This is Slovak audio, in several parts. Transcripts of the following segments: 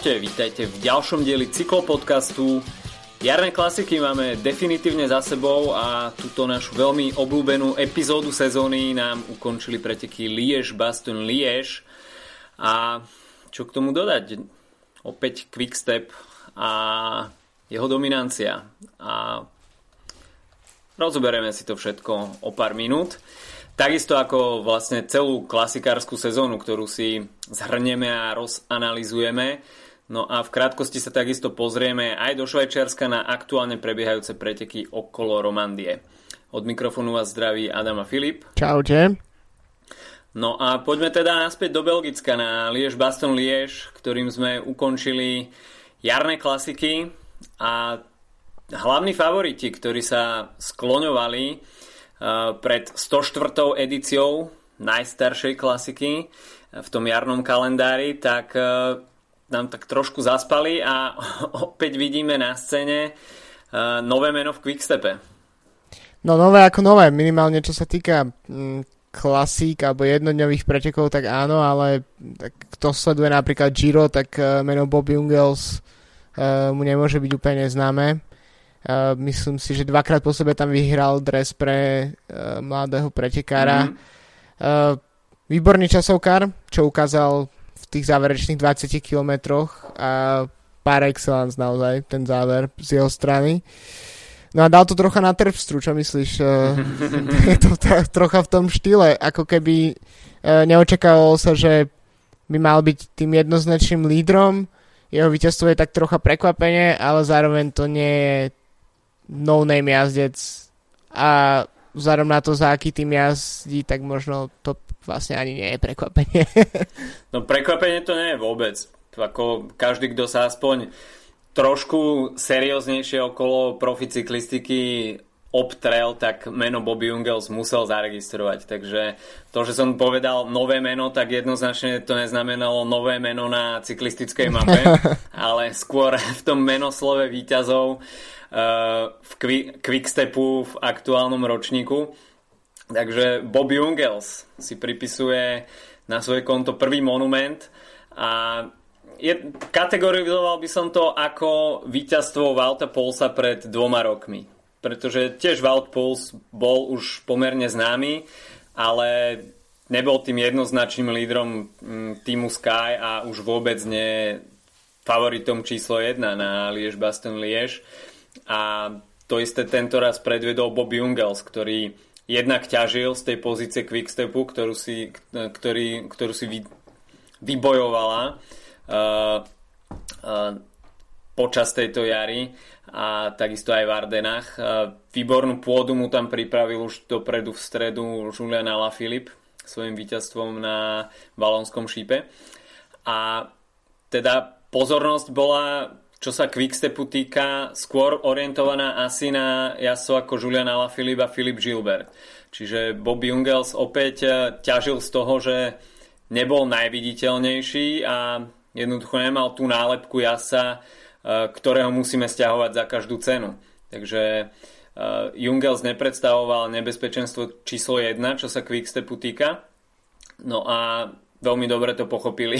Čaute, vítajte v ďalšom dieli cyklopodcastu. Jarné klasiky máme definitívne za sebou a túto našu veľmi obľúbenú epizódu sezóny nám ukončili preteky Liège-Bastogne-Liège. A čo k tomu dodať? Opäť Quickstep a jeho dominancia. A rozoberieme si to všetko o pár minút. Takisto ako vlastne celú klasikárskú sezónu, ktorú si zhrnieme a rozanalizujeme. No a v krátkosti sa takisto pozrieme aj do Švajčiarska na aktuálne prebiehajúce preteky okolo Romandie. Od mikrofónu vás zdraví Adam a Filip. Čaute. No a poďme teda naspäť do Belgicka na Liège-Bastogne-Liège, ktorým sme ukončili jarné klasiky. A hlavní favoriti, ktorí sa skloňovali pred 104. edíciou najstaršej klasiky v tom jarnom kalendári, tak nám tak trošku zaspali a opäť vidíme na scéne nové meno v Quickstepe. No nové ako nové, minimálne čo sa týka klasík alebo jednodňových pretekov, tak áno, ale tak, kto sleduje napríklad Giro, tak meno Bob Jungels mu nemôže byť úplne známe. Myslím si, že dvakrát po sebe tam vyhral dres pre mladého pretekára. Výborný časovkár, čo ukázal v tých záverečných 20 kilometroch a par excellence naozaj, ten záver z jeho strany. No a dal to trocha na Terpstru, čo myslíš? Je to trocha v tom štýle, ako keby neočakávalo sa, že by mal byť tým jednoznačným lídrom. Jeho víťazstvo je tak trocha prekvapenie, ale zároveň to nie je no-name jazdec a vzhľadom na to, za aký tým jazdí, tak možno to vlastne ani nie je prekvapenie. No prekvapenie to nie je vôbec. Ako každý, kto sa aspoň trošku serióznejšie okolo proficyklistiky obtrel, tak meno Bobby Jungels musel zaregistrovať. Takže to, že som povedal nové meno, tak jednoznačne to neznamenalo nové meno na cyklistickej mape, ale skôr v tom menoslove víťazov v Quickstepu v aktuálnom ročníku. Takže Bob Jungels si pripisuje na svoje konto prvý monument a kategorizoval by som to ako víťazstvo Wout'a Poelsa pred 2 rokmi, pretože tiež Wout Poels bol už pomerne známy, ale nebol tým jednoznačným lídrom týmu Sky a už vôbec nie favoritom číslo 1 na Liège-Bastogne-Liège. A to isté tento raz predvedol Bob Jungels, ktorý jednak ťažil z tej pozície Quickstepu, ktorú si vybojovala počas tejto jary, a takisto aj v Ardenách. Výbornú pôdu mu tam pripravil už dopredu v stredu Julian Alaphilippe svojim víťazstvom na Valónskom Šípe. A teda pozornosť bola, čo sa Quickstepu týka, skôr orientovaná asi na jasov ako Julian Alaphilippe a Philippe Gilbert. Čiže Bob Jungels opäť ťažil z toho, že nebol najviditeľnejší a jednoducho nemal tú nálepku jasa, ktorého musíme stiahovať za každú cenu. Takže Jungels nepredstavoval nebezpečenstvo číslo 1, čo sa Quickstepu týka. No a veľmi dobre to pochopili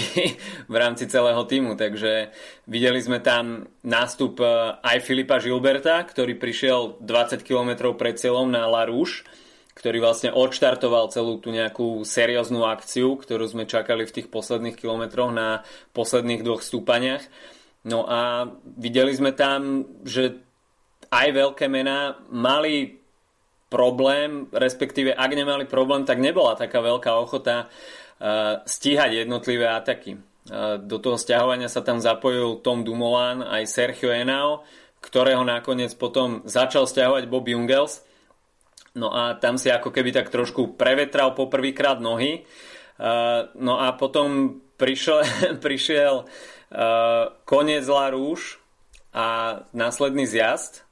v rámci celého týmu, takže videli sme tam nástup aj Filipa Gilberta, ktorý prišiel 20 km pred cieľom na La Rouche, ktorý vlastne odštartoval celú tú nejakú serióznu akciu, ktorú sme čakali v tých posledných kilometroch na posledných 2 stúpaniach. No a videli sme tam, že aj veľké mená mali problém, respektíve ak nemali problém, tak nebola taká veľká ochota stíhať jednotlivé ataky. Do toho stiahovania sa tam zapojil Tom Dumoulin aj Sergio Henao, ktorého nakoniec potom začal stiahovať Bob Jungels. No a tam si ako keby tak trošku prevetral poprvýkrát nohy. No a potom prišiel koniec La Rouge a následný zjazd.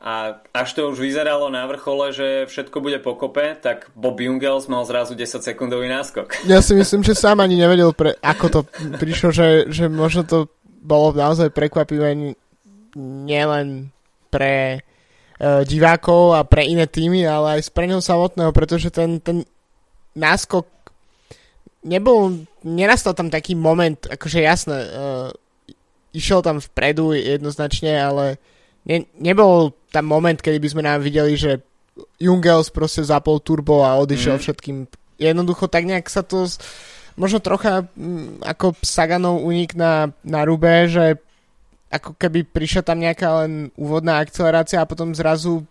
A až to už vyzeralo na vrchole, že všetko bude pokope, tak Bob Jungels mal zrazu 10 sekundový náskok. Ja si myslím, že sám ani nevedel, ako to prišlo, že možno to bolo naozaj prekvapivé nielen pre divákov a pre iné týmy, ale aj pre neho samotného, pretože ten náskok nenastal tam taký moment, akože jasné, išiel tam vpredu jednoznačne, ale nebol tam moment, kedy by sme nám videli, že Jungels proste zapol turbo a odišiel všetkým. Jednoducho tak nejak sa to možno trocha ako Saganov únik na Rúbe, že ako keby prišla tam nejaká len úvodná akcelerácia a potom zrazu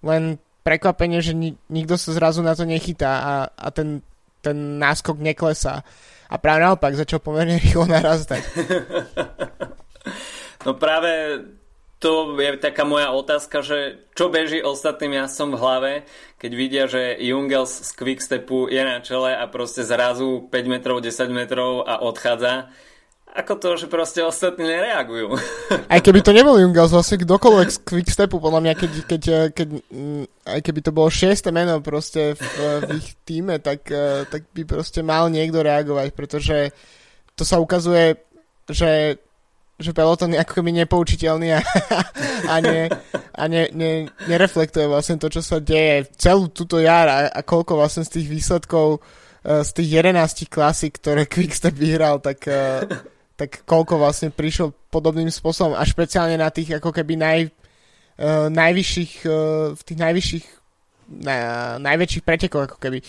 len prekvapenie, že nikto sa zrazu na to nechytá a ten náskok neklesá. A práve naopak začal pomerne rýchlo narastať. No práve to je taká moja otázka, že čo beží ostatným jazdcom v hlave, keď vidia, že Jungels z Quickstepu je na čele a proste zrazu 5 metrov, 10 metrov a odchádza. Ako to, že proste ostatní nereagujú. Aj keby to nebol Jungels, vlastne kdokoľvek z Quickstepu, podľa mňa, keď aj keby to bolo 6. meno proste v ich týme, tak by proste mal niekto reagovať, pretože to sa ukazuje, že peloton je ako keby nepoučiteľný nereflektuje vlastne to, čo sa deje celú túto jar a koľko vlastne z tých výsledkov, z tých 11 klasík, ktoré Quickstep vyhral, tak koľko vlastne prišlo podobným spôsobom a špeciálne na tých ako keby najvyšších, v tých najvyšších najväčších pretekoch ako keby.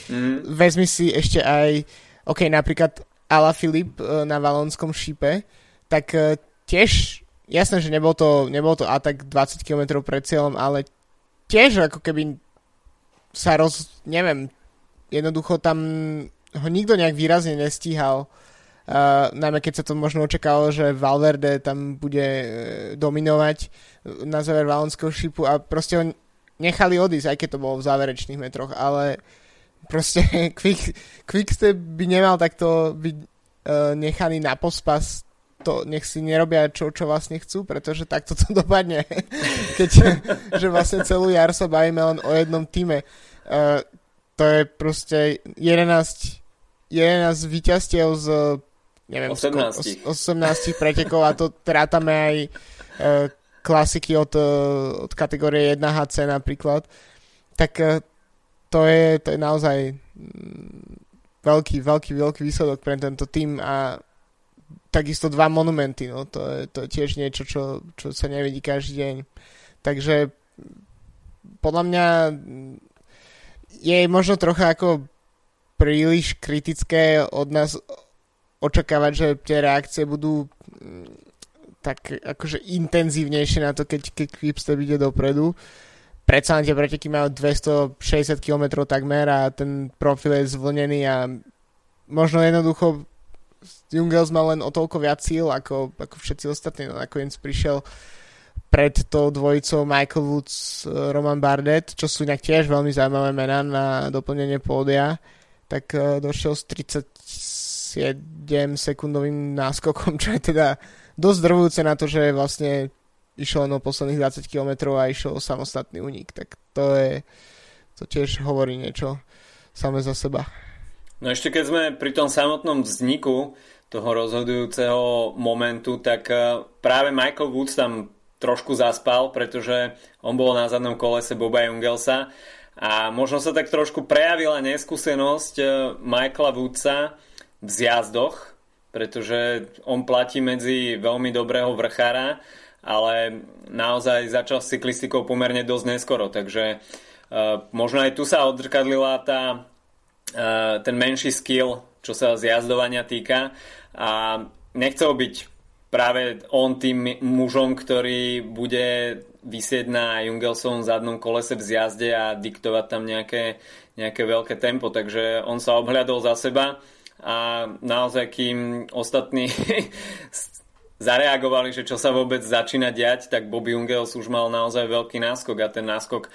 Vezmi si ešte aj napríklad Alaphilippe na Valónskom Šípe, tak tiež, jasné, že nebol to atak 20 km pred cieľom, ale tiež ako keby sa jednoducho tam ho nikto nejak výrazne nestíhal. Najmä keď sa to možno očakalo, že Valverde tam bude dominovať na záver Valónskeho Šípu a proste ho nechali odísť, aj keď to bolo v záverečných metroch, ale proste Quickstep by nemal takto byť nechaný na pospas. To nech si nerobia čo vlastne chcú, pretože takto to dopadne. Že vlastne celú jar sa bavíme len o jednom týme. To je proste 11 víťazstiev z 18 pretekov a to trátame aj klasiky od kategórie 1HC napríklad. Tak to je naozaj veľký výsledok pre tento tým a takisto 2 monumenty, no to je tiež niečo, čo sa nevidí každý deň. Takže podľa mňa je možno trocha ako príliš kritické od nás očakávať, že tie reakcie budú tak akože intenzívnejšie na to, keď Quickstep ide dopredu. Predsa tie preteky majú 260 km takmer a ten profil je zvlnený a možno jednoducho Jungels mal len o toľko viac síl ako všetci ostatní. No, nakoniec prišiel pred tou dvojicou Michael Woods, Roman Bardet, čo sú inak tiež veľmi zaujímavé mená na doplnenie pódia, tak došiel s 37 sekundovým náskokom, čo je teda dosť drvujúce na to, že vlastne išiel len o posledných 20 km a išiel samostatný únik. Tak to tiež hovorí niečo same za seba. No ešte keď sme pri tom samotnom vzniku toho rozhodujúceho momentu, tak práve Michael Woods tam trošku zaspal, pretože on bol na zadnom kolese Boba Jungelsa a možno sa tak trošku prejavila neskúsenosť Michaela Woodsa v zjazdoch, pretože on platí medzi veľmi dobrého vrchára, ale naozaj začal s cyklistikou pomerne dosť neskoro, takže možno aj tu sa odzrkadlila ten menší skill, čo sa zjazdovania týka, a nechcel byť práve on tým mužom, ktorý bude visieť na Jungelsovom zadnom kolese v zjazde a diktovať tam nejaké veľké tempo, takže on sa obhľadol za seba a naozaj kým ostatní zareagovali, že čo sa vôbec začína diať, tak Bob Jungels už mal naozaj veľký náskok a ten náskok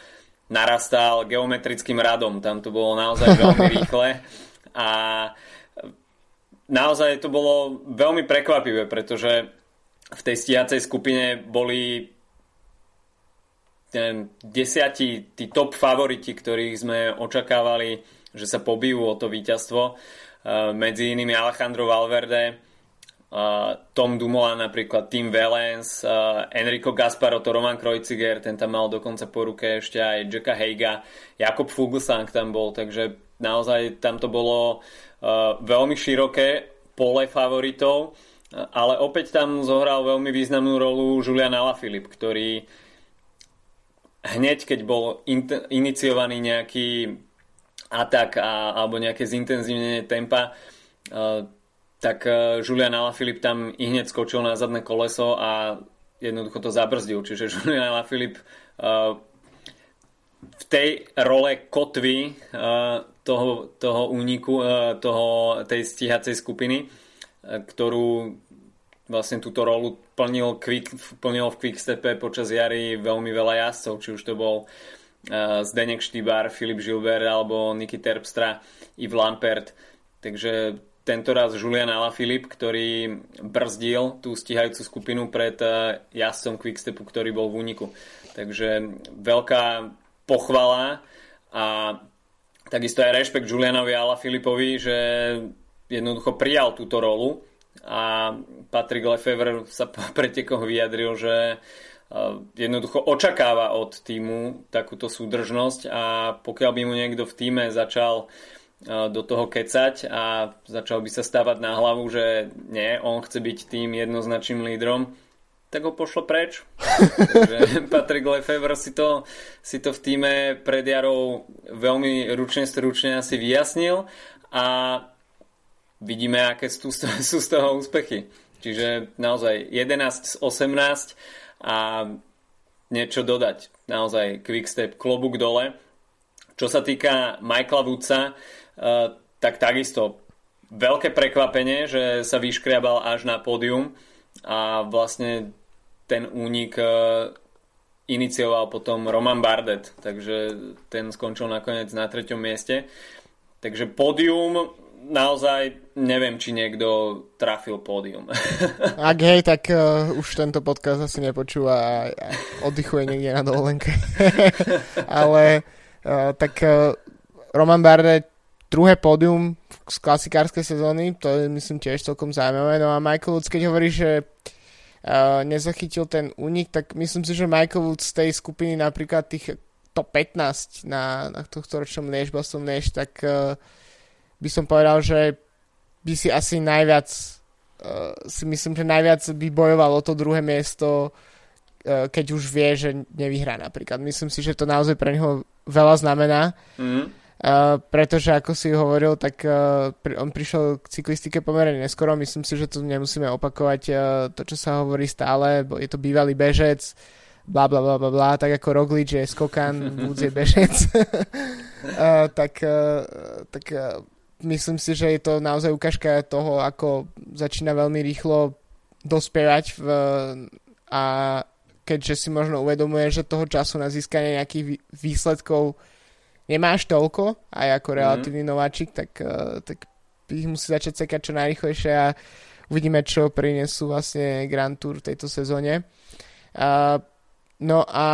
narastal geometrickým radom. Tam to bolo naozaj veľmi rýchle a naozaj to bolo veľmi prekvapivé, pretože v tej stíhacej skupine boli desiatí tí top favoriti, ktorých sme očakávali, že sa pobijú o to víťazstvo. Medzi inými Alejandro Valverde, Tom Dumoulin napríklad, Tim Wellens, Enrico Gasparotto, Roman Kreuziger, ten tam mal dokonca po ruke ešte aj Jacka Heiga, Jakob Fuglsang tam bol, takže naozaj tam to bolo veľmi široké pole favoritov Ale opäť tam zohral veľmi významnú rolu Julian Alaphilippe, ktorý hneď, keď bol iniciovaný nejaký atak alebo nejaké zintenzívnenie tempa, tak Julian Alaphilippe tam i hneď skočil na zadné koleso a jednoducho to zabrzdil. Čiže Julian Alaphilippe v tej role kotvy toho úniku, tej stíhacej skupiny, ktorú vlastne túto rolu plnil v Quickstepe počas jary veľmi veľa jazdcov, či už to bol Zdeněk Štybar, Philippe Gilbert alebo Niki Terpstra, Yves Lampert. Takže tentoraz Julian Alaphilippe, ktorý brzdil tú stíhajúcu skupinu pred jazdcom Quickstepu, ktorý bol v úniku. Takže veľká pochvala a takisto aj rešpekt Julianovi Alaphilippovi, že jednoducho prijal túto rolu a Patrick Lefevere sa po pretekoch vyjadril, že jednoducho očakáva od týmu takúto súdržnosť a pokiaľ by mu niekto v týme začal do toho kecať a začal by sa stávať na hlavu, že nie, on chce byť tým jednoznačným lídrom, tak ho pošlo preč. Takže Patrick Lefevere si to v týme pred jarou veľmi ručne stručne asi vyjasnil a vidíme, aké sú z toho úspechy. Čiže naozaj 11 z 18 a niečo dodať. Naozaj Quickstep, klobúk dole. Čo sa týka Michaela Woodsa, tak takisto veľké prekvapenie, že sa vyškriabal až na pódium a vlastne ten únik inicioval potom Roman Bardet. Takže ten skončil nakoniec na 3. mieste. Takže pódium naozaj neviem, či niekto trafil pódium. Ak hej, tak už tento podcast asi nepočúva a oddychuje niekde na dovolenke. Ale tak Roman Bardet druhé pódium z klasikárskej sezóny, to je myslím tiež celkom zaujímavé. No a Michael Woods, keď hovorí, že nezachytil ten únik, tak myslím si, že Michael Woods z tej skupiny napríklad tých top 15 na tohto ročnom Liège-Bastogne-Liège, tak by som povedal, že by si asi najviac si myslím, že najviac by bojovalo to druhé miesto, keď už vie, že nevyhrá napríklad. Myslím si, že to naozaj pre neho veľa znamená, pretože ako si hovoril, tak on prišiel k cyklistike pomerne neskoro. Myslím si, že tu nemusíme opakovať to, čo sa hovorí stále, bo je to bývalý bežec, bla bla bla bla bla, tak ako Roglič je skokan, Woods je bežec. Tak myslím si, že je to naozaj ukážka toho, ako začína veľmi rýchlo dospievať a keďže si možno uvedomuje, že toho času na získanie nejakých výsledkov nemáš toľko, aj ako relatívny nováčik, tak ich musí začať sekať čo najrýchlejšie a uvidíme, čo prinesú vlastne Grand Tour tejto sezóne. No a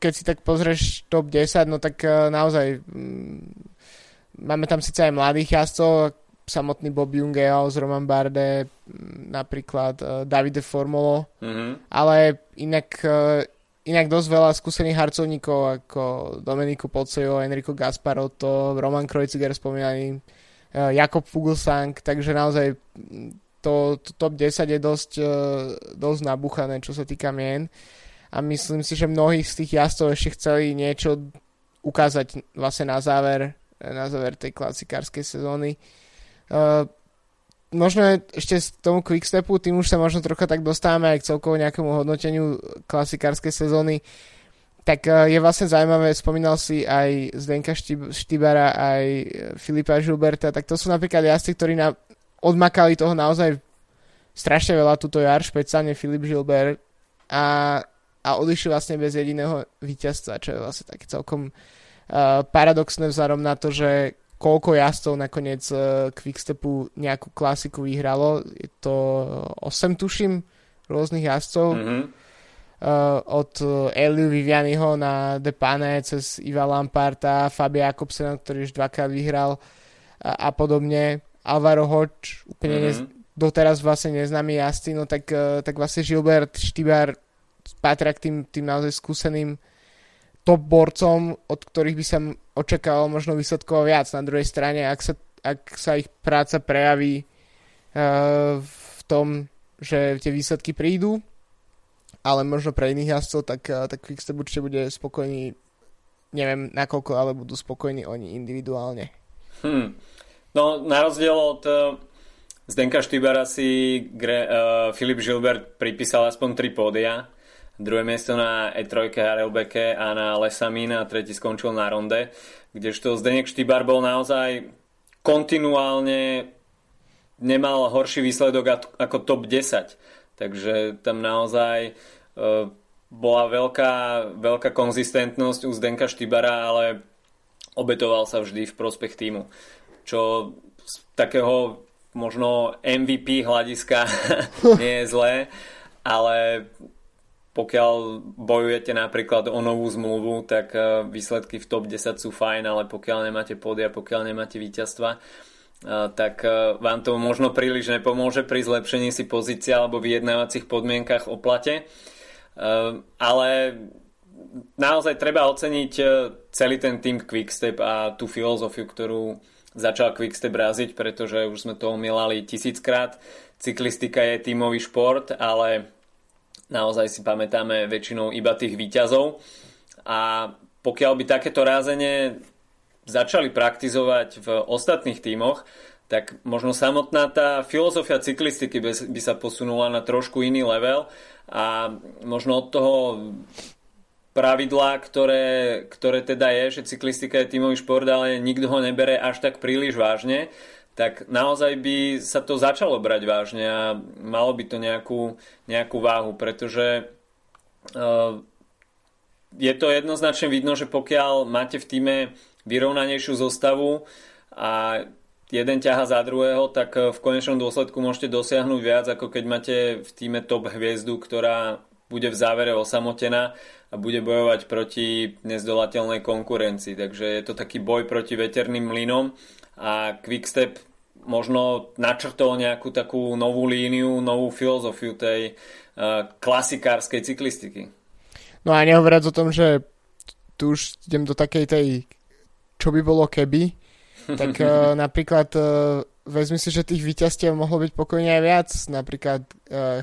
keď si tak pozrieš top 10, no tak naozaj máme tam síce aj mladých jazdcov, samotný Bob Jungels, Roman Bardet, napríklad Davide Formolo, ale inak dosť veľa skúsených harcovníkov ako Domenico Pozzojo, Enrico Gasparotto, Roman Kreuziger spomínaný, Jakob Fuglsang, takže naozaj to top 10 je dosť nabúchané, čo sa týka mien. A myslím si, že mnohí z tých jazdcov ešte chceli niečo ukázať vlastne na záver tej klasikárskej sezóny. Možno ešte z tomu Quickstepu, tým už sa možno trocha tak dostávame aj k celkovo nejakému hodnoteniu klasikárskej sezóny. Tak je vlastne zaujímavé, spomínal si aj Zdenka Štybara, aj Filipa Gilberta, tak to sú napríklad jazdci, ktorí odmakali toho naozaj strašne veľa túto jar, špeciálne Filip Gilbert a odišli vlastne bez jediného víťazstva, čo je vlastne tak celkom paradoxné vzárom na to, že koľko jazdcov nakoniec Quickstepu nejakú klasiku vyhralo. Je to 8 tuším rôznych jazdcov, od Eliu Vivianiho na Depane cez Iva Lamparta, Fabia Jakobsena, ktorý už dvakrát vyhral a podobne, Alvaro Hoč, úplne doteraz vlastne neznámy jazdci, no tak vlastne Gilbert, Štybar patria k tým naozaj skúseným top borcom, od ktorých by sa očakávalo možno výsledkov viac. Na druhej strane, ak sa ich práca prejaví v tom, že tie výsledky prídu, ale možno pre iných jazdcov, tak Quickstep určite bude spokojný, neviem nakoľko, ale budú spokojní oni individuálne. No, na rozdiel od Zdenka Štybara si Philippe Gilbert pripísal aspoň 3 pódia. Druhé miesto na E3 Harelbeke a na Lesamín a tretí skončil na Ronde, kdežto Zdeněk Štybar bol naozaj kontinuálne, nemal horší výsledok ako top 10. Takže tam naozaj bola veľká konzistentnosť u Zdenka Štybara, ale obetoval sa vždy v prospech týmu. Čo z takého možno MVP hľadiska nie je zlé, ale pokiaľ bojujete napríklad o novú zmluvu, tak výsledky v top 10 sú fajn, ale pokiaľ nemáte pódia, pokiaľ nemáte víťazstva, tak vám to možno príliš nepomôže pri zlepšení si pozície alebo vyjednávacích podmienkach o plate. Ale naozaj treba oceniť celý ten tým Quickstep a tú filozofiu, ktorú začal Quickstep raziť, pretože už sme to omylali tisíckrát. Cyklistika je tímový šport, ale naozaj si pamätáme väčšinou iba tých víťazov. A pokiaľ by takéto rázenie začali praktizovať v ostatných tímoch, tak možno samotná tá filozofia cyklistiky by sa posunula na trošku iný level a možno od toho pravidlá, ktoré teda je, že cyklistika je tímový šport, ale nikto ho nebere až tak príliš vážne, tak naozaj by sa to začalo brať vážne a malo by to nejakú váhu, pretože je to jednoznačne vidno, že pokiaľ máte v tíme vyrovnanejšiu zostavu a jeden ťaha za druhého, tak v konečnom dôsledku môžete dosiahnuť viac, ako keď máte v tíme top hviezdu, ktorá bude v závere osamotená a bude bojovať proti nezdolateľnej konkurencii. Takže je to taký boj proti veterným mlynom a Quickstep možno načrtol nejakú takú novú líniu, novú filozofiu tej klasikárskej cyklistiky. No a nehovoriac o tom, že tu už idem do takej tej, čo by bolo keby, tak napríklad vezmi si, že tých víťazstiev mohlo byť pokojne aj viac. Napríklad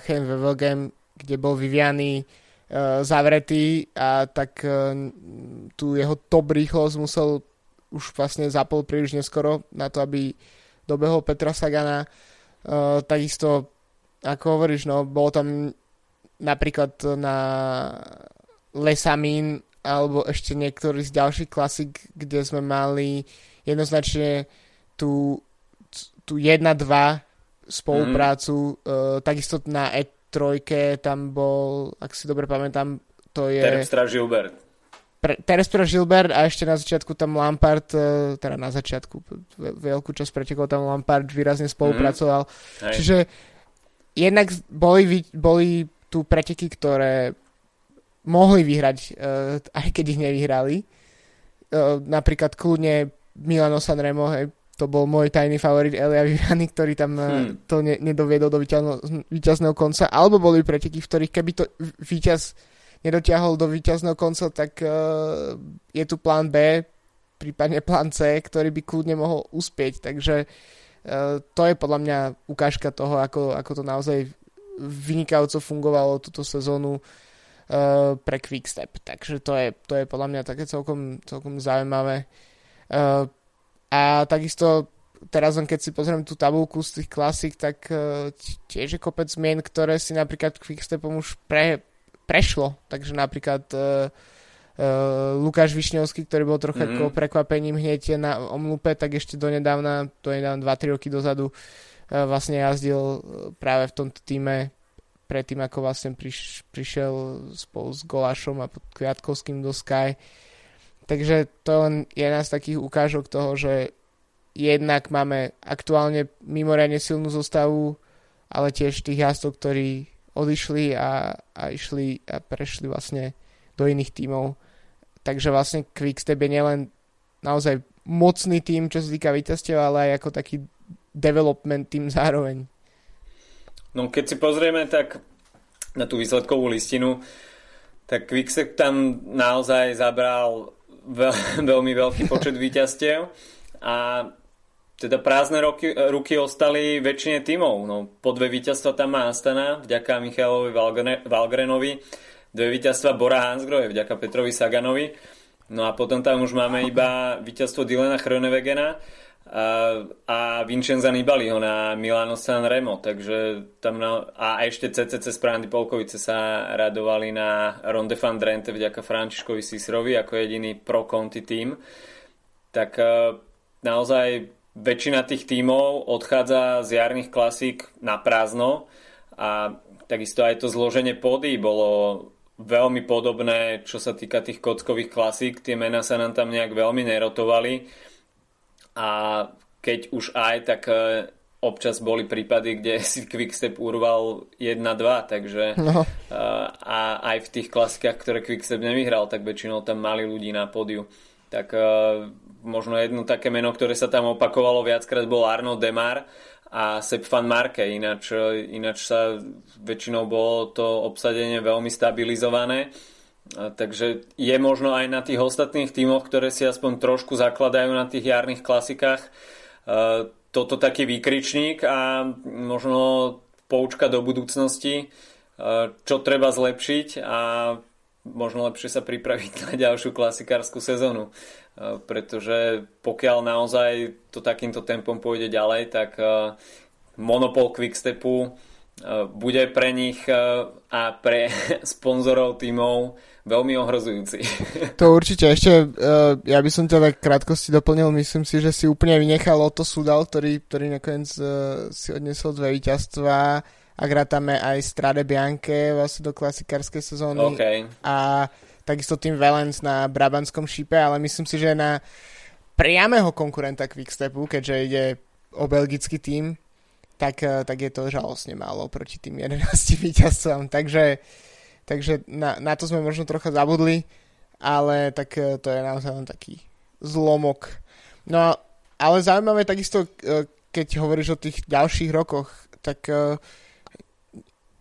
Gent-Wevelgem, kde bol Viviani zavretý a tak tú jeho top rýchlosť musel už vlastne zapol príliš neskoro na to, aby dobehol Petra Sagana. Takisto, ako hovoríš, no, bolo tam napríklad na Lesamín alebo ešte niektorý z ďalších klasik, kde sme mali jednoznačne tú 1-2 spoluprácu. Takisto na trojke, tam bol, ak si dobre pamätám, to je Terpstra Gilbert a ešte na začiatku tam Lampert, teda na začiatku veľkú časť pretekov tam Lampert výrazne spolupracoval. Čiže jednak boli tu preteky, ktoré mohli vyhrať, aj keď ich nevyhrali. Napríklad kľudne Milano-Sanremo, hej, to bol môj tajný favorit Elia Viviani, ktorý tam to nedoviedol do víťazného konca, alebo boli preteky, v ktorých keby to víťaz nedotiahol do víťazného konca, tak je tu plán B, prípadne plán C, ktorý by kľudne mohol uspieť, takže to je podľa mňa ukážka toho, ako to naozaj vynikajúco fungovalo túto sezónu pre Quickstep, takže to je podľa mňa také celkom zaujímavé. A takisto teraz len keď si pozriem tú tabuľku z tých klasík, tak tiež je kopec zmien, ktoré si napríklad Quickstepom už prešlo. Takže napríklad Lukáš Višňovský, ktorý bol trochu prekvapením hneď na omlupe, tak ešte donedávna 2-3 roky dozadu vlastne jazdil práve v tomto týme, predtým ako vlastne prišiel spolu s Golášom a Kviatkovským do Sky. Takže to je len jedna z takých ukážok toho, že jednak máme aktuálne mimoriadne silnú zostavu, ale tiež tých jazdcov, ktorí odišli a išli a prešli vlastne do iných tímov. Takže vlastne Quickstep je nielen naozaj mocný tím, čo sa týka víťazstiev, ale aj ako taký development tím zároveň. No keď si pozrieme tak na tú výsledkovú listinu, tak Quickstep tam naozaj zabral veľmi veľký počet víťazstiev a Teda prázdne ruky ostali väčšine tímov. No, po dve víťazstva tam má Astana, vďaka Michaelovi Valgrenovi, dve víťazstva Bora Hansgrohe, vďaka Petrovi Saganovi. No a potom tam už máme iba víťazstvo Dylana Groenewegena a Vincenza Nibaliho na Milano-Sanremo. Takže tam a ešte CCC Správny Polkovice sa radovali na Ronde van Drenthe vďaka Františkovi Sisrovi ako jediný pro-konti tím. Tak naozaj väčšina tých tímov odchádza z jarných klasík na prázdno a takisto aj to zloženie pódy bolo veľmi podobné, čo sa týka tých kockových klasík. Tie mená sa nám tam nejak veľmi nerotovali a keď už aj, tak občas boli prípady, kde si Quickstep urval 1-2, takže no. A aj v tých klasikách, ktoré Quickstep nevyhral, tak väčšinou tam mali ľudí na pódiu. Tak možno jedno také meno, ktoré sa tam opakovalo viackrát, bol Arnaud Démare a Sepp van Marke. Ináč sa väčšinou bolo to obsadenie veľmi stabilizované. Takže je možno aj na tých ostatných tímoch, ktoré si aspoň trošku zakladajú na tých jarných klasikách, toto taký výkričník a možno poučka do budúcnosti, čo treba zlepšiť a možno lepšie sa pripraviť na ďalšiu klasikársku sezónu, pretože pokiaľ naozaj to takýmto tempom pôjde ďalej, tak monopol Quickstepu bude pre nich a pre sponzorov tímov veľmi ohrozujúci. To určite. Ešte ja by som ťa tak krátkosti doplnil. Myslím si, že si úplne vynechal Lotto Soudal, ktorý nakoniec si odnesol dve víťazstva. Ak rátame aj Strade Bianche vlastne do klasikárskej sezóny a takisto tým Valence na Brabantskom šípe, ale myslím si, že na priamého konkurenta Quickstepu, keďže ide o belgický tím, tak je to žalostne málo proti tým 11 víťazcom. Takže na to sme možno trocha zabudli, ale tak to je naozaj len taký zlomok. No ale zaujímavé takisto, keď hovoríš o tých ďalších rokoch, tak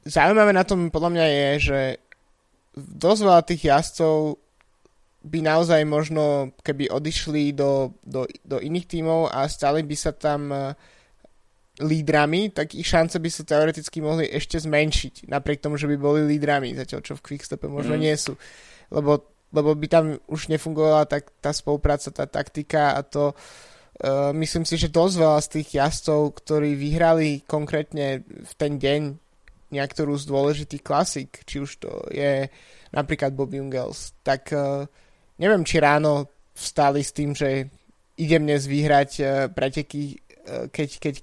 zaujímavé na tom podľa mňa je, že dosť veľa tých jazdcov by naozaj možno, keby odišli do iných tímov a stali by sa tam lídrami, tak ich šance by sa teoreticky mohli ešte zmenšiť, napriek tomu, že by boli lídrami, zatiaľ čo v Quickstepe možno nie sú. Lebo by tam už nefungovala tak tá spolupráca, tá taktika a to. Myslím si, že dosť veľa z tých jazdcov, ktorí vyhrali konkrétne v ten deň niektorú z dôležitých klasík, či už to je napríklad Bob Jungels, tak neviem, či ráno vstali s tým, že idem dnes vyhrať preteky,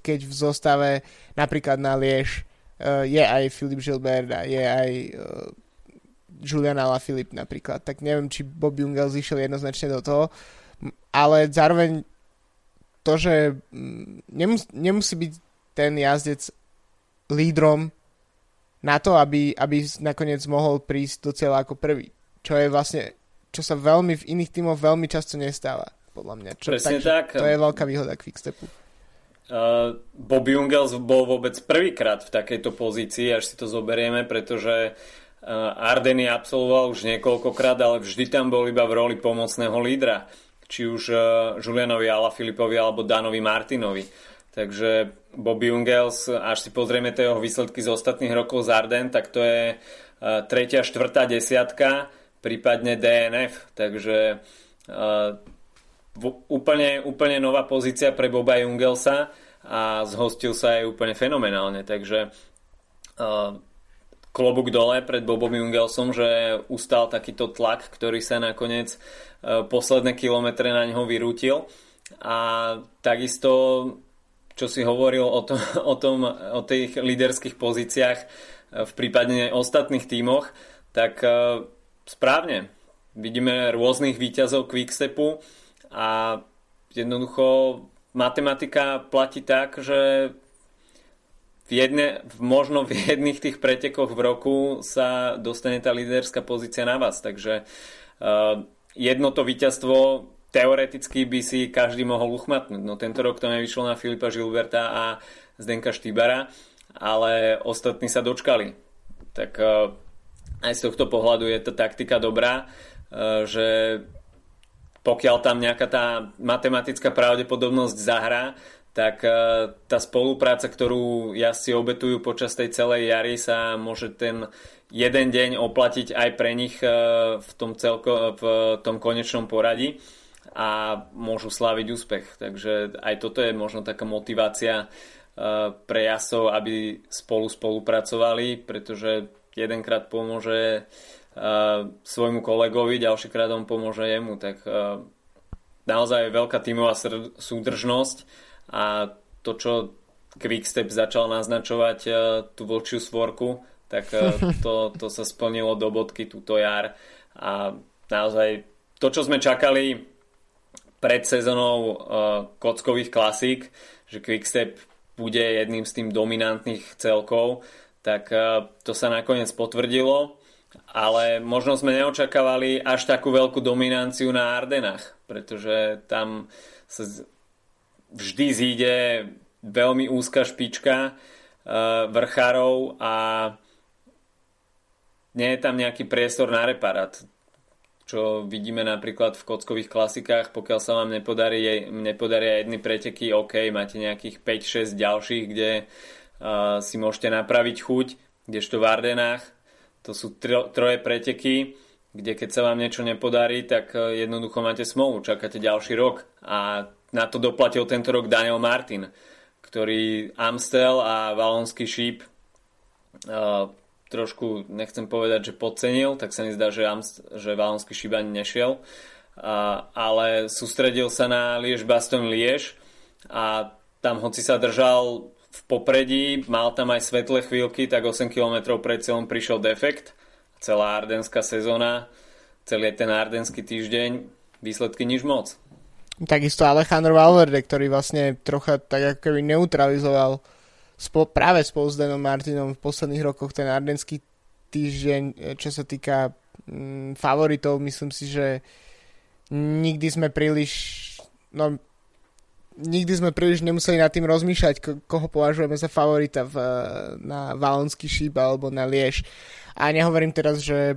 keď v zostave napríklad na Liège je aj Philippe Gilbert a je aj Julian Alaphilippe napríklad, tak neviem, či Bob Jungels išiel jednoznačne do toho, ale zároveň to, že nemusí byť ten jazdec lídrom na to, aby nakoniec mohol prísť do cieľa ako prvý. Čo je vlastne, čo sa veľmi v iných tímoch veľmi často nestáva, podľa mňa. Presne tak. To je veľká výhoda Quickstepu. Bob Jungels bol vôbec prvýkrát v takejto pozícii, až si to zoberieme, pretože Ardeny absolvoval už niekoľkokrát, ale vždy tam bol iba v roli pomocného lídra. Či už Julianovi Alaphilippovi alebo Danovi Martinovi. Takže Bob Jungels, až si pozrieme tie jeho výsledky z ostatných rokov z Arden, tak to je 3., 4., 10., prípadne DNF. Takže úplne nová pozícia pre Boba Jungelsa a zhostil sa aj úplne fenomenálne. Takže klobúk dole pred Bobom Jungelsom, že ustal takýto tlak, ktorý sa nakoniec posledné kilometre na neho vyrútil. A takisto, čo si hovoril o tých líderských pozíciách v prípadne ostatných tímoch, tak správne. Vidíme rôznych výťazov Quickstepu a jednoducho matematika platí tak, že možno v jedných tých pretekoch v roku sa dostane tá líderská pozícia na vás, takže jedno to víťazstvo teoreticky by si každý mohol uchmatnúť. No tento rok to nevyšlo na Filipa Gilberta a Zdenka Štybara, ale ostatní sa dočkali. Tak aj z tohto pohľadu je tá taktika dobrá, že pokiaľ tam nejaká tá matematická pravdepodobnosť zahrá, tak tá spolupráca, ktorú jazdci obetujú počas tej celej jary, sa môže ten jeden deň oplatiť aj pre nich v tom konečnom poradí a môžu sláviť úspech. Takže aj toto je možno taká motivácia pre jazdcov, aby spolupracovali, pretože jedenkrát pomôže svojmu kolegovi, ďalšíkrát on pomôže jemu. Tak naozaj je veľká tímová súdržnosť. A to, čo Quickstep začal naznačovať tú vlčiu svorku, tak to sa splnilo do bodky túto jar. A naozaj to, čo sme čakali pred sezónou kockových klasík, že Quickstep bude jedným z tým dominantných celkov, tak to sa nakoniec potvrdilo. Ale možno sme neočakávali až takú veľkú dominanciu na Ardenách, pretože tam sa vždy zíde veľmi úzka špička vrchárov a nie je tam nejaký priestor na reparát, čo vidíme napríklad v kockových klasikách. Pokiaľ sa vám nepodaria jedny preteky, OK, máte nejakých 5-6 ďalších, kde si môžete napraviť chuť, kdežto v Ardenách to sú troje preteky, kde keď sa vám niečo nepodarí, tak jednoducho máte smolu, čakáte ďalší rok. A na to doplatil tento rok Daniel Martin, ktorý Amstel a Valónský Šíp trošku, nechcem povedať, že podcenil, tak sa mi zdá, že Valónský Šíp ani nešiel, ale sústredil sa na Liège-Bastogne-Liège a tam, hoci sa držal v popredí, mal tam aj svetlé chvíľky, tak 8 km pred cieľom prišiel defekt. Celá ardenská sezóna, celý ten ardenský týždeň, výsledky nič moc. Takisto Alejandro Valverde, ktorý vlastne trocha tak ako keby neutralizoval práve spolu s Danom Martinom v posledných rokoch ten ardenský týždeň, čo sa týka favoritov. Myslím si, že nikdy sme príliš nemuseli nad tým rozmýšľať, koho považujeme za favorita na Valónsky Šíp alebo na Liež. A nehovorím teraz, že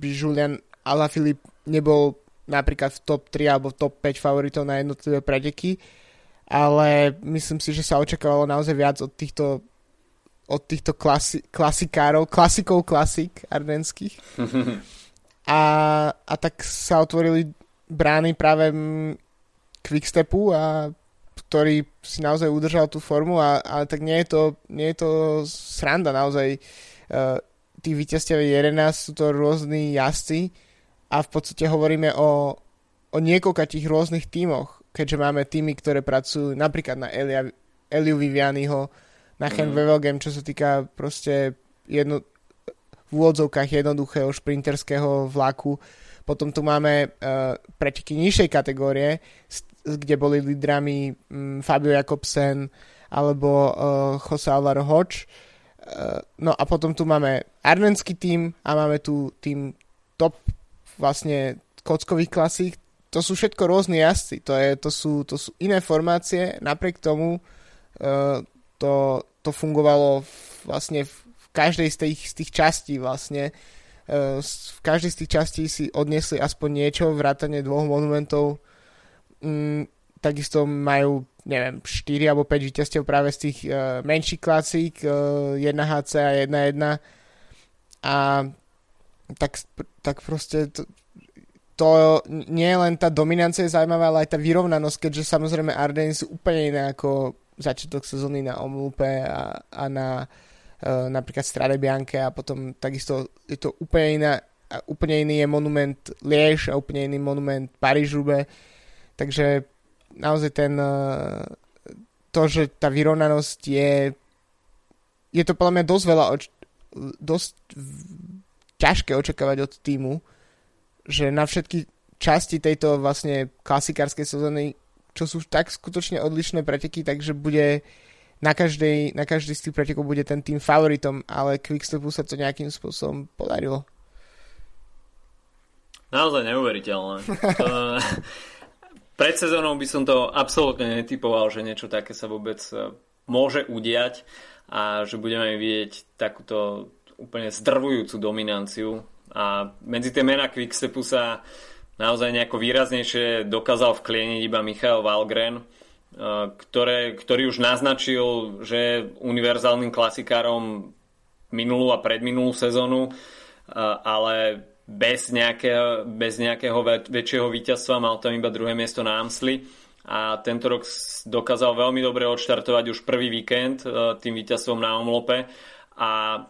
by Julian Alaphilippe nebol napríklad v top 3 alebo top 5 favoritov na jednotlivé preteky, ale myslím si, že sa očakávalo naozaj viac od týchto klasikov klasik ardenských. A tak sa otvorili brány práve Quickstepu, a ktorý si naozaj udržal tú formu, ale tak nie je to sranda naozaj. Tých víťazstiev 11 sú to rôzni jazdci, a v podstate hovoríme o niekoľkých rôznych tímoch, keďže máme tímy, ktoré pracujú napríklad na Eliu Vivianiho, na Gent-Wevelgem, čo sa týka proste v úvodzovkách jednoduchého šprinterského vlaku. Potom tu máme preteky nižšej kategórie, kde boli lídrami Fabio Jakobsen alebo Jose Alvaro Hoč. No a potom tu máme ardenský tím a máme tu tím top vlastne kockových klasík. To sú všetko rôzne jazdci, to sú iné formácie. Napriek tomu to fungovalo vlastne v každej z tých častí vlastne. V každej z tých častí si odniesli aspoň niečo, vrátane 2 monumentov. Takisto majú, neviem, 4 alebo 5 víťazstiev práve z tých menších klasík, 1HC a 1-1. A tak proste to nie je len tá dominancia je zaujímavá, ale aj tá vyrovnanosť, keďže samozrejme Ardennes sú úplne iné ako začiatok sezóny na Omloupe a na napríklad Strade Bianche, a potom takisto je to úplne iný je monument Liège a úplne iný monument Paríž-Rúbaix. Takže naozaj že tá vyrovnanosť je to podľa mňa dosť ťažké očakávať od týmu, že na všetky časti tejto vlastne klasikárskej sezóny, čo sú tak skutočne odlišné preteky, takže bude na každej z tých pretekov bude ten tým favoritom, ale Quickstepu sa to nejakým spôsobom podarilo. Naozaj neuveriteľné. Pred sezónou by som to absolútne netipoval, že niečo také sa vôbec môže udiať a že budeme vidieť takúto úplne zdrvujúcu dominanciu, a medzi tie mená Quickstepu sa naozaj nejako výraznejšie dokázal vklieniť iba Michael Valgren, ktorý už naznačil, že je univerzálnym klasikárom minulú a predminulú sezónu, ale bez nejakého väčšieho víťazstva, mal tam iba druhé miesto na Amstli a tento rok dokázal veľmi dobre odštartovať už prvý víkend tým víťazstvom na Omlope a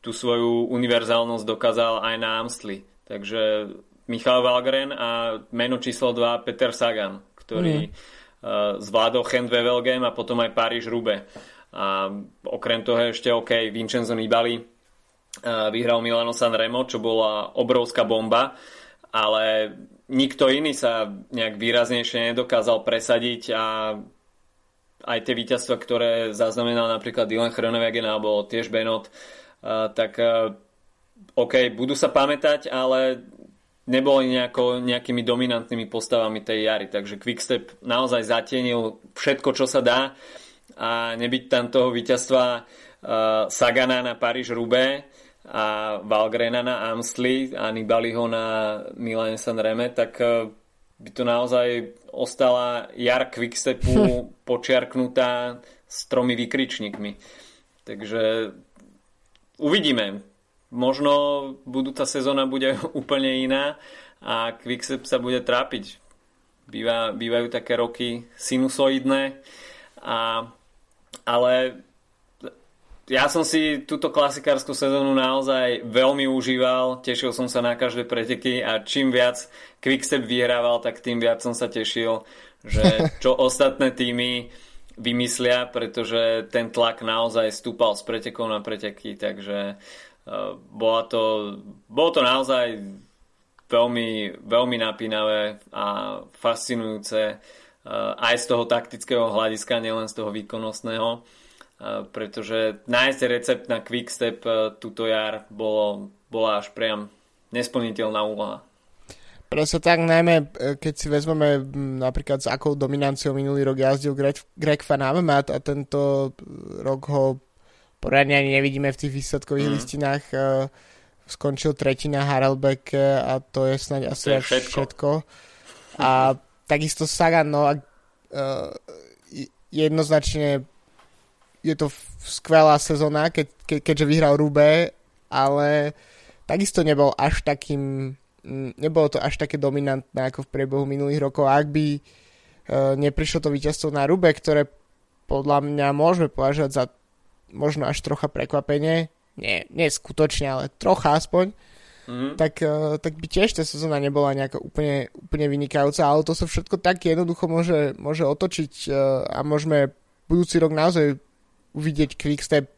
tú svoju univerzálnosť dokázal aj na Amstli. Takže Michael Valgren a meno číslo 2 Peter Sagan, ktorý zvládol Gent-Wevelgem a potom aj Paríž-Rúbaix. A okrem toho ešte Vincenzo Nibali vyhral Milano-Sanremo, čo bola obrovská bomba, ale nikto iný sa nejak výraznejšie nedokázal presadiť a aj tie víťazstva, ktoré zaznamenal napríklad Dylan Groenewegen alebo tiež Benoit, tak budú sa pamätať, ale neboli nejakými dominantnými postavami tej jary, takže Quickstep naozaj zatienil všetko, čo sa dá a nebyť tam toho víťazstva Sagana na Paríž-Rúbaix a Valgrena na Amsli a Nibaliho na Milano-Sanremo, tak by to naozaj ostala jar Quickstepu počiarknutá s 3 vykričníkmi. Takže uvidíme. Možno budúca sezóna bude úplne iná a Quickstep sa bude trápiť. Bývajú také roky sinusoidné, ale ja som si túto klasikárskú sezónu naozaj veľmi užíval, tešil som sa na každé preteky a čím viac Quickstep vyhrával, tak tým viac som sa tešil, že čo ostatné týmy vymyslia, pretože ten tlak naozaj stúpal z pretekov na preteky, takže bolo to naozaj veľmi, veľmi napínavé a fascinujúce aj z toho taktického hľadiska, nielen z toho výkonnostného. Pretože nájsť recept na Quickstep túto jar bola až priam nesplniteľná úloha. Presne tak, najmä keď si vezmeme napríklad s akou dominanciou minulý rok jazdil Greg Van Avermaet a tento rok ho poradne ani nevidíme v tých výsledkových listinách. Skončil tretí na Harelbeke a to je snáď asi všetko. A takisto Sagan, jednoznačne je to skvelá sezóna, keďže vyhral Rúbe, ale takisto nebolo to až také dominantné ako v priebehu minulých rokov. A ak by neprišlo to víťazstvo na Rúbe, ktoré podľa mňa môžeme považovať za možno až trocha prekvapenie, nie skutočne, ale trocha aspoň, tak by tiež tá sezóna nebola nejaká úplne vynikajúca, ale to sa všetko tak jednoducho môže otočiť a môžeme budúci rok naozaj uvidieť Quickstep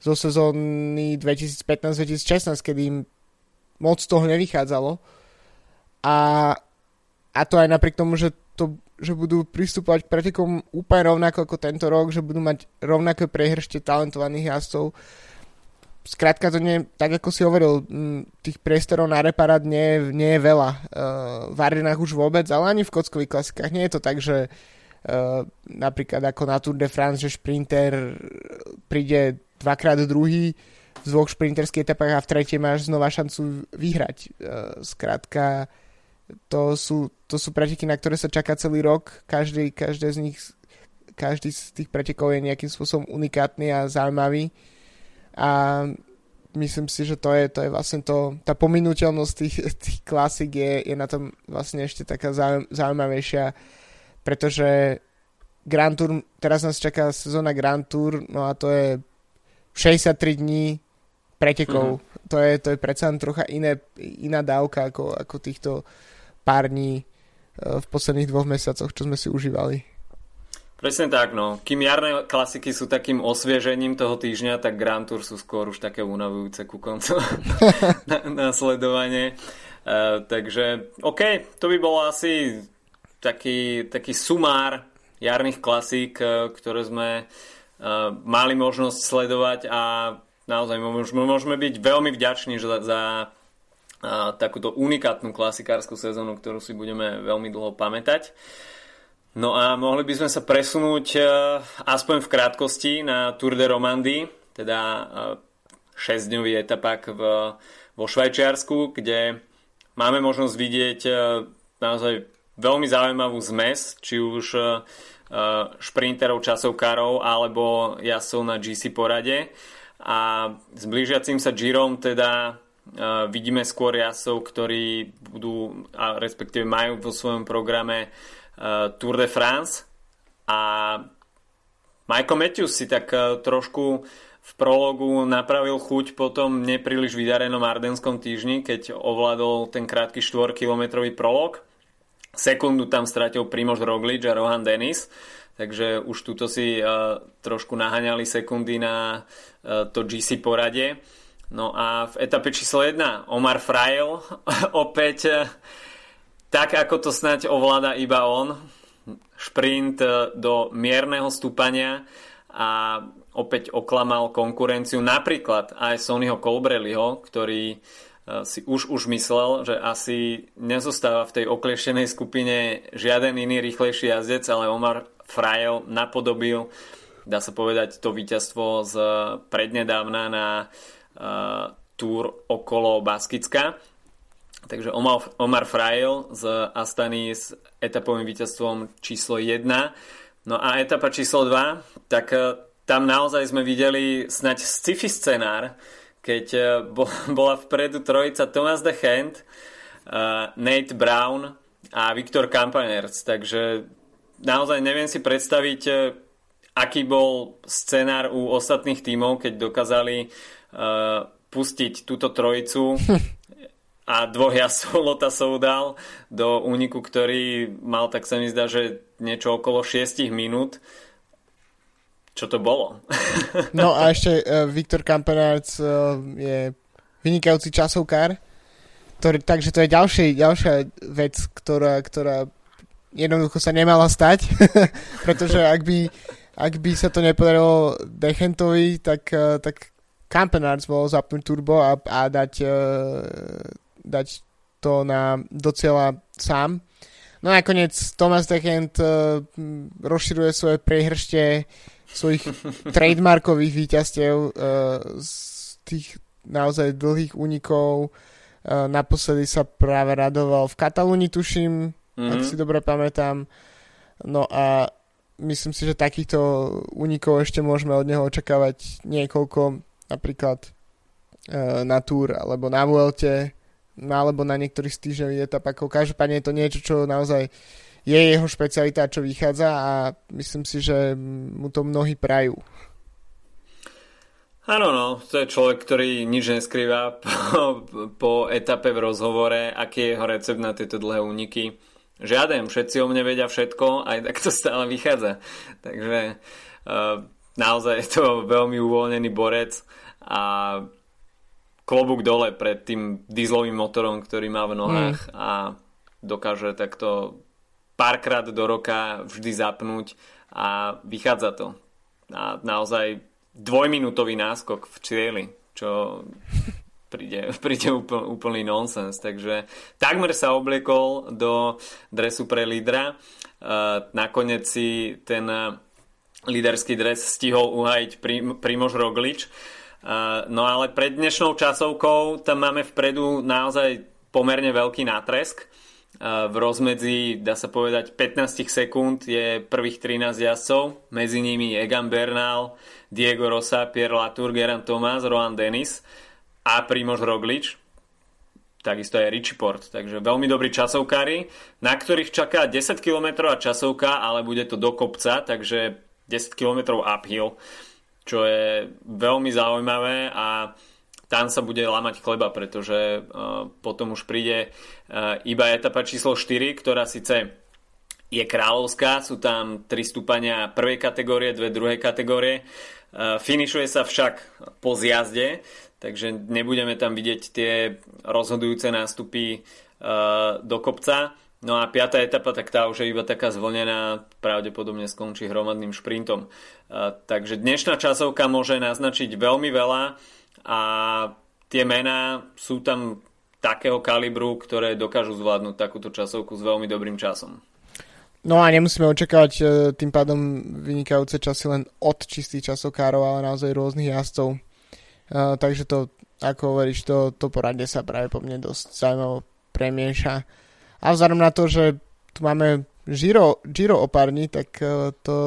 zo sezóny 2015-2016, kedy im moc toho nevychádzalo. A to aj napriek tomu, že budú pristupovať k pretekom úplne rovnako ako tento rok, že budú mať rovnaké priehrštie talentovaných jazdcov. Skrátka, to nie, tak ako si hovoril, tých priestorov na reparát nie je veľa. V arenách už vôbec, ale ani v kockových klasikách. Nie je to tak, že napríklad ako na Tour de France, že šprinter príde dvakrát druhý v dvoch šprinterských etapách a v tretej máš znova šancu vyhrať. Skrátka, to sú preteky, na ktoré sa čaká celý rok. Každý z tých pretekov je nejakým spôsobom unikátny a zaujímavý a myslím si, že to je vlastne tá pominuteľnosť tých klasík je na tom vlastne ešte taká zaujímavejšia, pretože Grand Tour, teraz nás čaká sezóna Grand Tour, no a to je 63 dní pretekov. Mm-hmm. To je predsa trocha iná dávka ako týchto pár dní v posledných 2 mesiacoch, čo sme si užívali. Presne tak, no. Kým jarné klasiky sú takým osviežením toho týždňa, tak Grand Tour sú skôr už také únavujúce ku koncu na sledovanie. Takže, to by bolo asi taký sumár jarných klasík, ktoré sme mali možnosť sledovať a naozaj môžeme byť veľmi vďační za takúto unikátnu klasikárskú sezónu, ktorú si budeme veľmi dlho pamätať. No a mohli by sme sa presunúť aspoň v krátkosti na Tour de Romandie, teda 6-dňový etapák vo Švajčiarsku, kde máme možnosť vidieť naozaj veľmi zaujímavú zmes, či už šprinterov, časovkárov alebo jazdcov na GC porade. A s blížiacim sa Girom teda vidíme skôr jazdcov, ktorí budú, a respektíve majú vo svojom programe Tour de France. A Michael Matthews si tak trošku v prologu napravil chuť po tom nepríliš vydarenom ardenskom týždni, keď ovládol ten krátky 4-kilometrový prolog. Sekundu tam stratil Primož Roglič a Rohan Dennis, takže už tuto si trošku naháňali sekundy na to GC porade. No a v etape číslo 1 Omar Fraile opäť tak, ako to snáď ovláda iba on. Šprint do mierneho stúpania a opäť oklamal konkurenciu, napríklad aj Sonnyho Colbrelliho, ktorý si už myslel, že asi nezostáva v tej oklieštenej skupine žiaden iný rýchlejší jazdec, ale Omar Fraile napodobil, dá sa povedať, to víťazstvo z prednedávna na túr okolo Baskicka. Takže Omar Fraile z Astany s etapovým víťazstvom číslo 1. No a etapa číslo 2, tak tam naozaj sme videli snať sci-fi scenár, keď bola vpredu trojica Thomas De Gendt, Nate Brown a Victor Campenaerts. Takže naozaj neviem si predstaviť, aký bol scenár u ostatných tímov, keď dokázali pustiť túto trojicu a dvoch jasov Lota Soudal do úniku, ktorý mal, tak sa mi zdá, že niečo okolo 6 minút. Čo to bolo? No a ešte Viktor Campenaerts je vynikajúci časovkár, ktorý, takže to je ďalšia vec, ktorá jednoducho sa nemala stať, pretože ak by sa to nepodarilo De Gendtovi, tak Campenaerts bol zapnúť turbo a dať to do cieľa sám. No a nakoniec Thomas De Gendt rozširuje svoje priehrštie svojich trademarkových víťazstiev z tých naozaj dlhých únikov. Naposledy sa práve radoval v Katalúnii, tuším, ak si dobre pamätám. No a myslím si, že takýchto únikov ešte môžeme od neho očakávať niekoľko, napríklad na Tour alebo na Vuelte, alebo na niektorých z týždňových etapách. Každopádne je to niečo, čo naozaj je jeho špecialita, čo vychádza, a myslím si, že mu to mnohí prajú. Áno, no, to je človek, ktorý nič neskrýva po etape v rozhovore, aký je jeho recept na tieto dlhé úniky. Žiaden, všetci o mne vedia všetko, aj tak to stále vychádza. Takže naozaj je to veľmi uvoľnený borec a klobúk dole pred tým dieselovým motorom, ktorý má v nohách a dokáže takto párkrát do roka vždy zapnúť a vychádza to. A naozaj dvojminútový náskok v cieli, čo príde úplný nonsens. Takže takmer sa obliekol do dresu pre lídra. Nakoniec si ten líderský dres stihol uhajiť Primož Roglič. No ale pred dnešnou časovkou tam máme vpredu naozaj pomerne veľký nátresk. V rozmedzi, dá sa povedať, 15 sekúnd je prvých 13 jazdcov, medzi nimi Egan Bernal, Diego Rosa, Pierre Latour, Geraint Thomas, Rohan Dennis a Primož Roglič, takisto aj Richie Port. Takže veľmi dobrí časovkári, na ktorých čaká 10 km časovka, ale bude to do kopca, takže 10 km uphill, čo je veľmi zaujímavé, a tam sa bude lámať chleba, pretože potom už príde iba etapa číslo 4, ktorá síce je kráľovská, sú tam 3 stúpania prvej kategórie, 2 druhej kategórie, finišuje sa však po zjazde, takže nebudeme tam vidieť tie rozhodujúce nástupy do kopca. No a 5. etapa, tak tá už je iba taká zvlnená, pravdepodobne skončí hromadným šprintom. Takže dnešná časovka môže naznačiť veľmi veľa a tie mená sú tam takého kalibru, ktoré dokážu zvládnuť takúto časovku s veľmi dobrým časom. No a nemusíme očakávať tým pádom vynikajúce časy len od čistých časovkárov, ale naozaj rôznych jazdcov. Takže to, ako hovoríš, to poradne sa práve po mne dosť zaujímavo premieša. A vzhľadom na to, že tu máme Giro o pár dní, tak to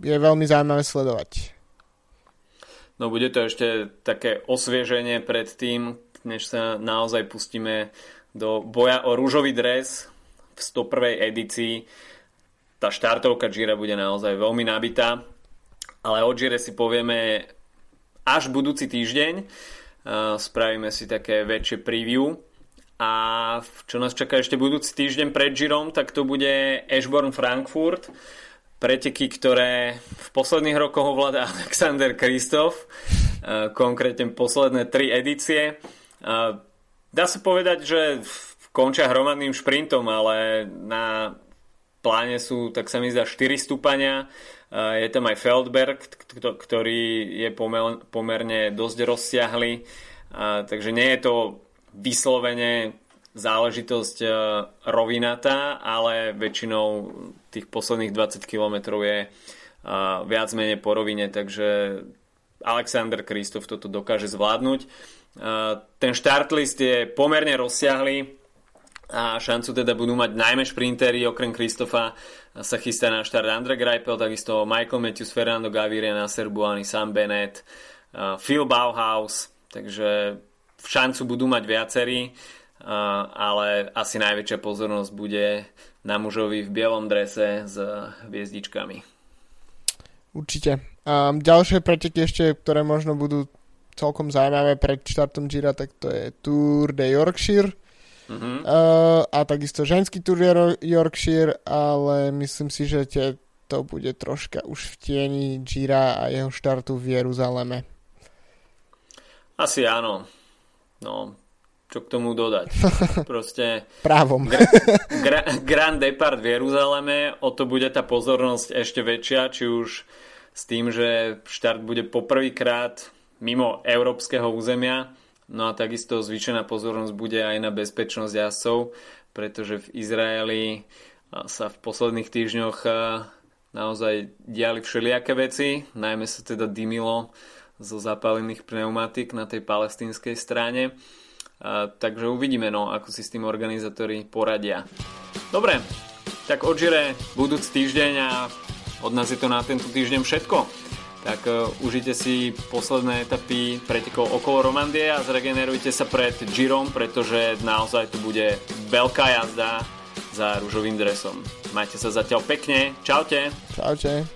je veľmi zaujímavé sledovať. No bude to ešte také osvieženie pred tým, než sa naozaj pustíme do boja o rúžový dres v 101. edícii. Tá štartovka Gira bude naozaj veľmi nabitá, ale o Gire si povieme až budúci týždeň. Spravíme si také väčšie preview. A čo nás čaká ešte budúci týždeň pred Girom, tak to bude Eschborn-Frankfurt. Preteky, ktoré v posledných rokoch ovláda Alexander Kristoff, konkrétne posledné 3 edície. Dá sa povedať, že končia hromadným šprintom, ale na pláne sú, tak sa mi zdá, 4 stúpania. Je tam aj Feldberg, ktorý je pomerne dosť rozsiahly, takže nie je to vyslovene záležitosť rovinatá, ale väčšinou tých posledných 20 km je viac menej po rovine, takže Alexander Kristoff toto dokáže zvládnuť. Ten štartlist je pomerne rozsiahly a šancu teda budú mať najmä šprintéri. Okrem Kristoffa sa chystá na štart Andre Greipel, takisto Michael Matthews, Fernando Gaviria, Nasser Buani, Sam Bennett, Phil Bauhaus, takže šancu budú mať viacerí. Ale asi najväčšia pozornosť bude na mužovi v bielom drese s hviezdičkami. Určite. Ďalšie preteky ešte, ktoré možno budú celkom zaujímavé pred štartom Gira, tak to je Tour de Yorkshire. Uh-huh. A takisto ženský Tour de Yorkshire, ale myslím si, že to bude troška už v tieni Gira a jeho štartu v Jeruzaleme. Asi áno. No, čo k tomu dodať. Proste právom. Grand Depart v Jeruzaleme, o to bude tá pozornosť ešte väčšia, či už s tým, že štart bude poprvýkrát mimo európskeho územia, no a takisto zvýšená pozornosť bude aj na bezpečnosť jazdcov, pretože v Izraeli sa v posledných týždňoch naozaj diali všelijaké veci, najmä sa teda dymilo zo zapálených pneumatík na tej palestínskej strane. Takže uvidíme, ako si s tým organizátori poradia. Dobre, tak o Gire budúci týždeň a od nás je to na tento týždeň všetko. Tak užite si posledné etapy pretekov okolo Romandie a zregenerujte sa pred Girom, pretože naozaj tu bude veľká jazda za ružovým dresom. Majte sa zatiaľ pekne. Čaute. Čaute.